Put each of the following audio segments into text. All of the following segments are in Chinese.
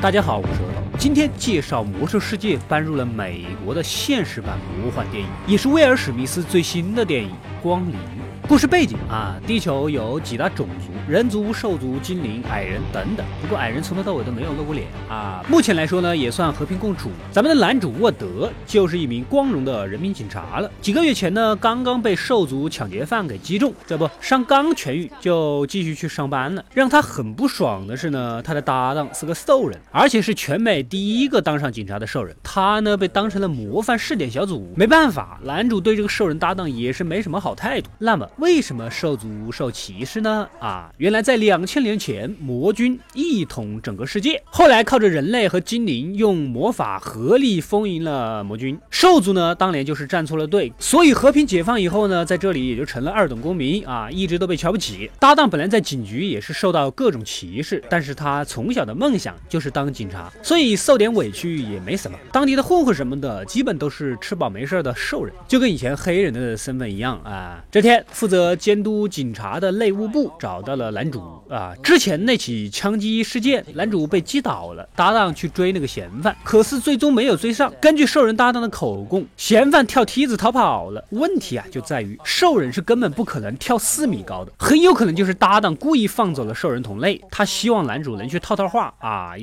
大家好，我是恶斗，今天介绍《魔兽世界》搬入了美国的现实版魔幻电影，也是威尔史密斯最新的电影《光临》。故事背景地球有几大种族，人族、兽族、精灵、矮人等等。不过矮人从头到尾都没有露过脸目前来说呢，也算和平共处。咱们的男主沃德就是一名光荣的人民警察了。几个月前呢，刚刚被兽族抢劫犯给击中，这不伤刚痊愈就继续去上班了。让他很不爽的是呢，他的搭档是个兽人，而且是全美第一个当上警察的兽人。他呢被当成了模范试点小组。没办法，男主对这个兽人搭档也是没什么好态度。那么为什么兽族受歧视呢？原来在2000年前，魔军一统整个世界，后来靠着人类和精灵用魔法合力封印了魔军。兽族呢，当年就是站错了队，所以和平解放以后呢，在这里也就成了二等公民一直都被瞧不起。搭档本来在警局也是受到各种歧视，但是他从小的梦想就是当警察，所以受点委屈也没什么。当地的混混什么的，基本都是吃饱没事的兽人，就跟以前黑人的身份一样这天负责监督警察的内务部找到了男主之前那起枪击事件，男主被击倒了，搭档去追那个嫌犯，可是最终没有追上。根据兽人搭档的口供，嫌犯跳梯子逃跑了。问题就在于兽人是根本不可能跳4米高的，很有可能就是搭档故意放走了兽人同类，他希望男主能去套话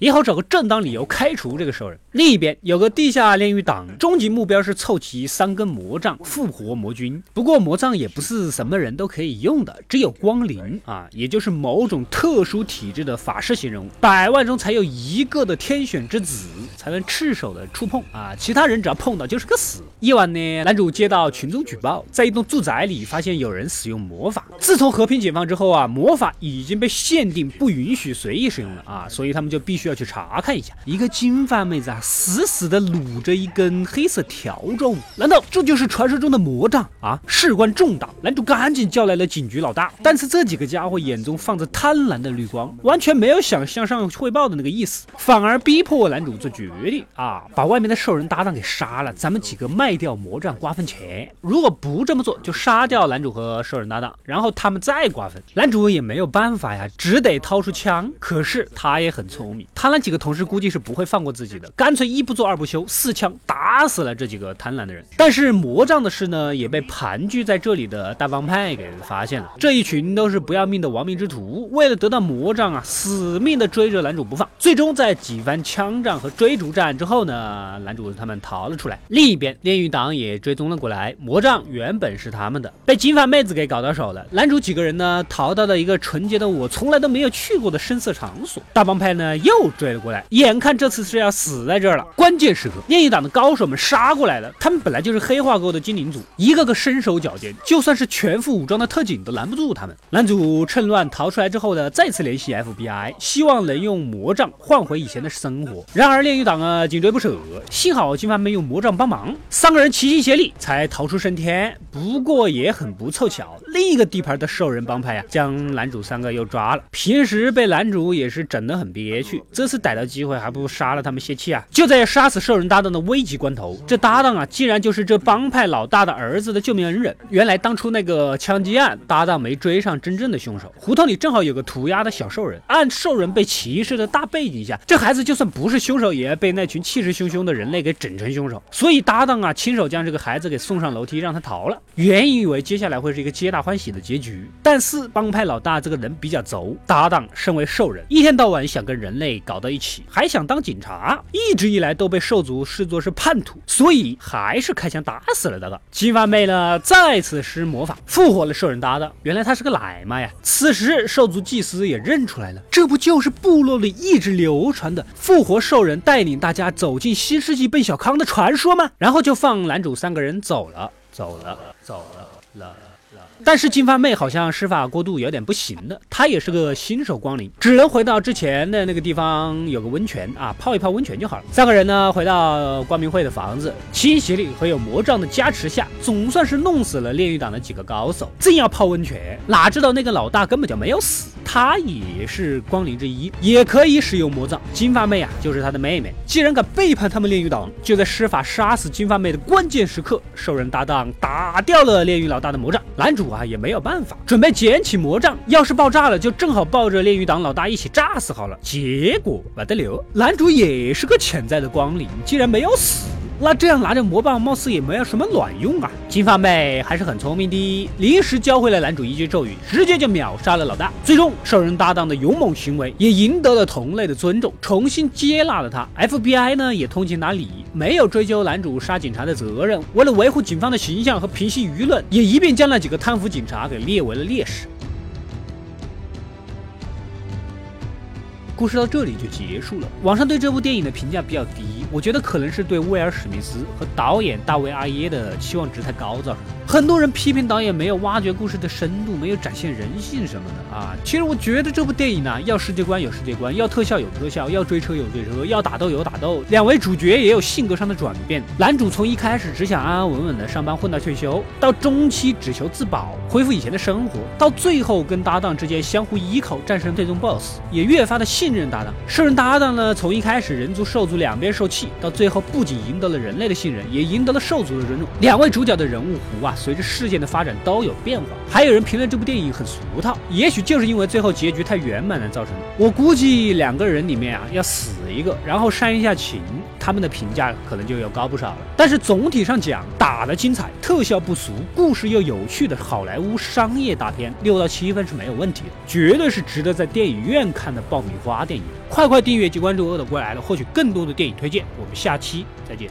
也好找个正当理由开除这个兽人。另一边有个地下炼狱党，终极目标是凑齐3根魔杖复活魔军。不过魔杖也不是什么人都可以用的，只有光临也就是某种特殊体质的法师型人物，100万中才有1个的天选之子才能赤手的触碰其他人只要碰到就是个死。夜晚呢，男主接到群众举报，在一栋住宅里发现有人使用魔法。自从和平解放之后魔法已经被限定不允许随意使用了所以他们就必须要去查看一下。一个金发妹子死死的撸着一根黑色条状，难道这就是传说中的魔杖事关重大，男主赶紧叫来了警局老大，但是这几个家伙眼中放着贪婪的绿光，完全没有想向上汇报的那个意思，反而逼迫男主做决定把外面的兽人搭档给杀了，咱们几个卖掉魔杖瓜分钱。如果不这么做，就杀掉男主和兽人搭档，然后他们再瓜分。男主也没有办法呀，只得掏出枪。可是他也很聪明，他那几个同事估计是不会放过自己的，干脆一不做二不休，4枪打死了这几个贪婪的人。但是魔杖的事呢，也被盘踞在这里的大帮派给发现了。这一群都是不要命的亡命之徒，为了得到魔杖死命的追着男主不放。最终在几番枪战和追逐战之后呢，男主他们逃了出来。另一边炼狱党也追踪了过来，魔杖原本是他们的，被金发妹子给搞到手了。男主几个人呢逃到了一个纯洁的我从来都没有去过的深色场所，大帮派呢又追了过来，眼看这次是要死在这儿了。关键时刻炼狱党的高手们杀过来了，他们本来就是黑化过的精灵族，一个个身手矫健，就算是全副武装的特警都拦不住他们。男主趁乱逃出来之后呢，再次联系 FBI， 希望能用魔杖换回以前的生活。然而炼狱党紧追不舍，幸好金发妹用魔杖帮忙，3个人齐心协力才逃出升天。不过也很不凑巧，另一个地盘的兽人帮派将男主3个又抓了。平时被男主也是整得很憋屈，这次逮到机会还不杀了他们泄气就在杀死兽人搭档的危急关头，这搭档竟然就是这帮派老大的儿子的救命恩人。原来当初那个枪击案搭档没追上真正的凶手，胡同里正好有个涂鸦的小兽人，按兽人被歧视的大背景下，这孩子就算不是凶手也被那群气势汹汹的人类给整成凶手，所以搭档亲手将这个孩子给送上楼梯让他逃了。原以为接下来会是一个皆大欢喜的结局，但是帮派老大这个人比较轴，搭档身为兽人一天到晚想跟人类搞到一起，还想当警察，一直以来都被兽族视作是叛徒，所以还是开枪打死了搭档。金发妹呢再次施魔法复活了兽人搭档，原来他是个奶妈呀。此时兽族祭司也认出来了，这不就是部落里一直流传的复活兽人带领大家走进新世纪奔小康的传说吗？然后就放男主3个人走了。但是金发妹好像施法过度有点不行的，她也是个新手光临，只能回到之前的那个地方，有个温泉泡一泡温泉就好了。3个人呢回到光明会的房子，齐心协力和有魔杖的加持下，总算是弄死了炼狱党的几个高手。正要泡温泉，哪知道那个老大根本就没有死，他也是光临之一，也可以使用魔杖。金发妹就是他的妹妹，既然敢背叛他们炼狱党，就在施法杀死金发妹的关键时刻，兽人搭档打掉了炼狱老大的魔杖。男主啊也没有办法，准备捡起魔杖，要是爆炸了就正好抱着炼狱党老大一起炸死好了。结果完得了，男主也是个潜在的光临，竟然没有死。那这样拿着魔棒貌似也没有什么卵用啊。金发妹还是很聪明的，临时教会了男主一句咒语，直接就秒杀了老大。最终兽人搭档的勇猛行为也赢得了同类的尊重，重新接纳了他。 FBI 呢也通情达理，没有追究男主杀警察的责任，为了维护警方的形象和平息舆论，也一并将那几个贪腐警察给列为了烈士。故事到这里就结束了。网上对这部电影的评价比较低，我觉得可能是对威尔史密斯和导演大卫阿耶的期望值太高造成。很多人批评导演没有挖掘故事的深度，没有展现人性什么的啊。其实我觉得这部电影呢，要世界观有世界观，要特效有特效，要追车有追车，要打斗有打斗。两位主角也有性格上的转变，男主从一开始只想安安稳稳的上班混到退休，到中期只求自保，恢复以前的生活，到最后跟搭档之间相互依靠，战胜最终 BOSS， 也越发的信任搭档。兽人搭档呢，从一开始人族兽族两边受气，到最后不仅赢得了人类的信任，也赢得了兽族的尊重。两位主角的人物弧啊，随着事件的发展都有变化。还有人评论这部电影很俗套，也许就是因为最后结局太圆满了造成的。我估计两个人里面啊，要死一个，然后煽一下情，他们的评价可能就要高不少了。但是总体上讲，打得精彩，特效不俗，故事又有趣的好莱坞商业大片，6到7分是没有问题的，绝对是值得在电影院看的爆米花电影。快快订阅及关注恶斗归来了，获取更多的电影推荐。我们下期再见。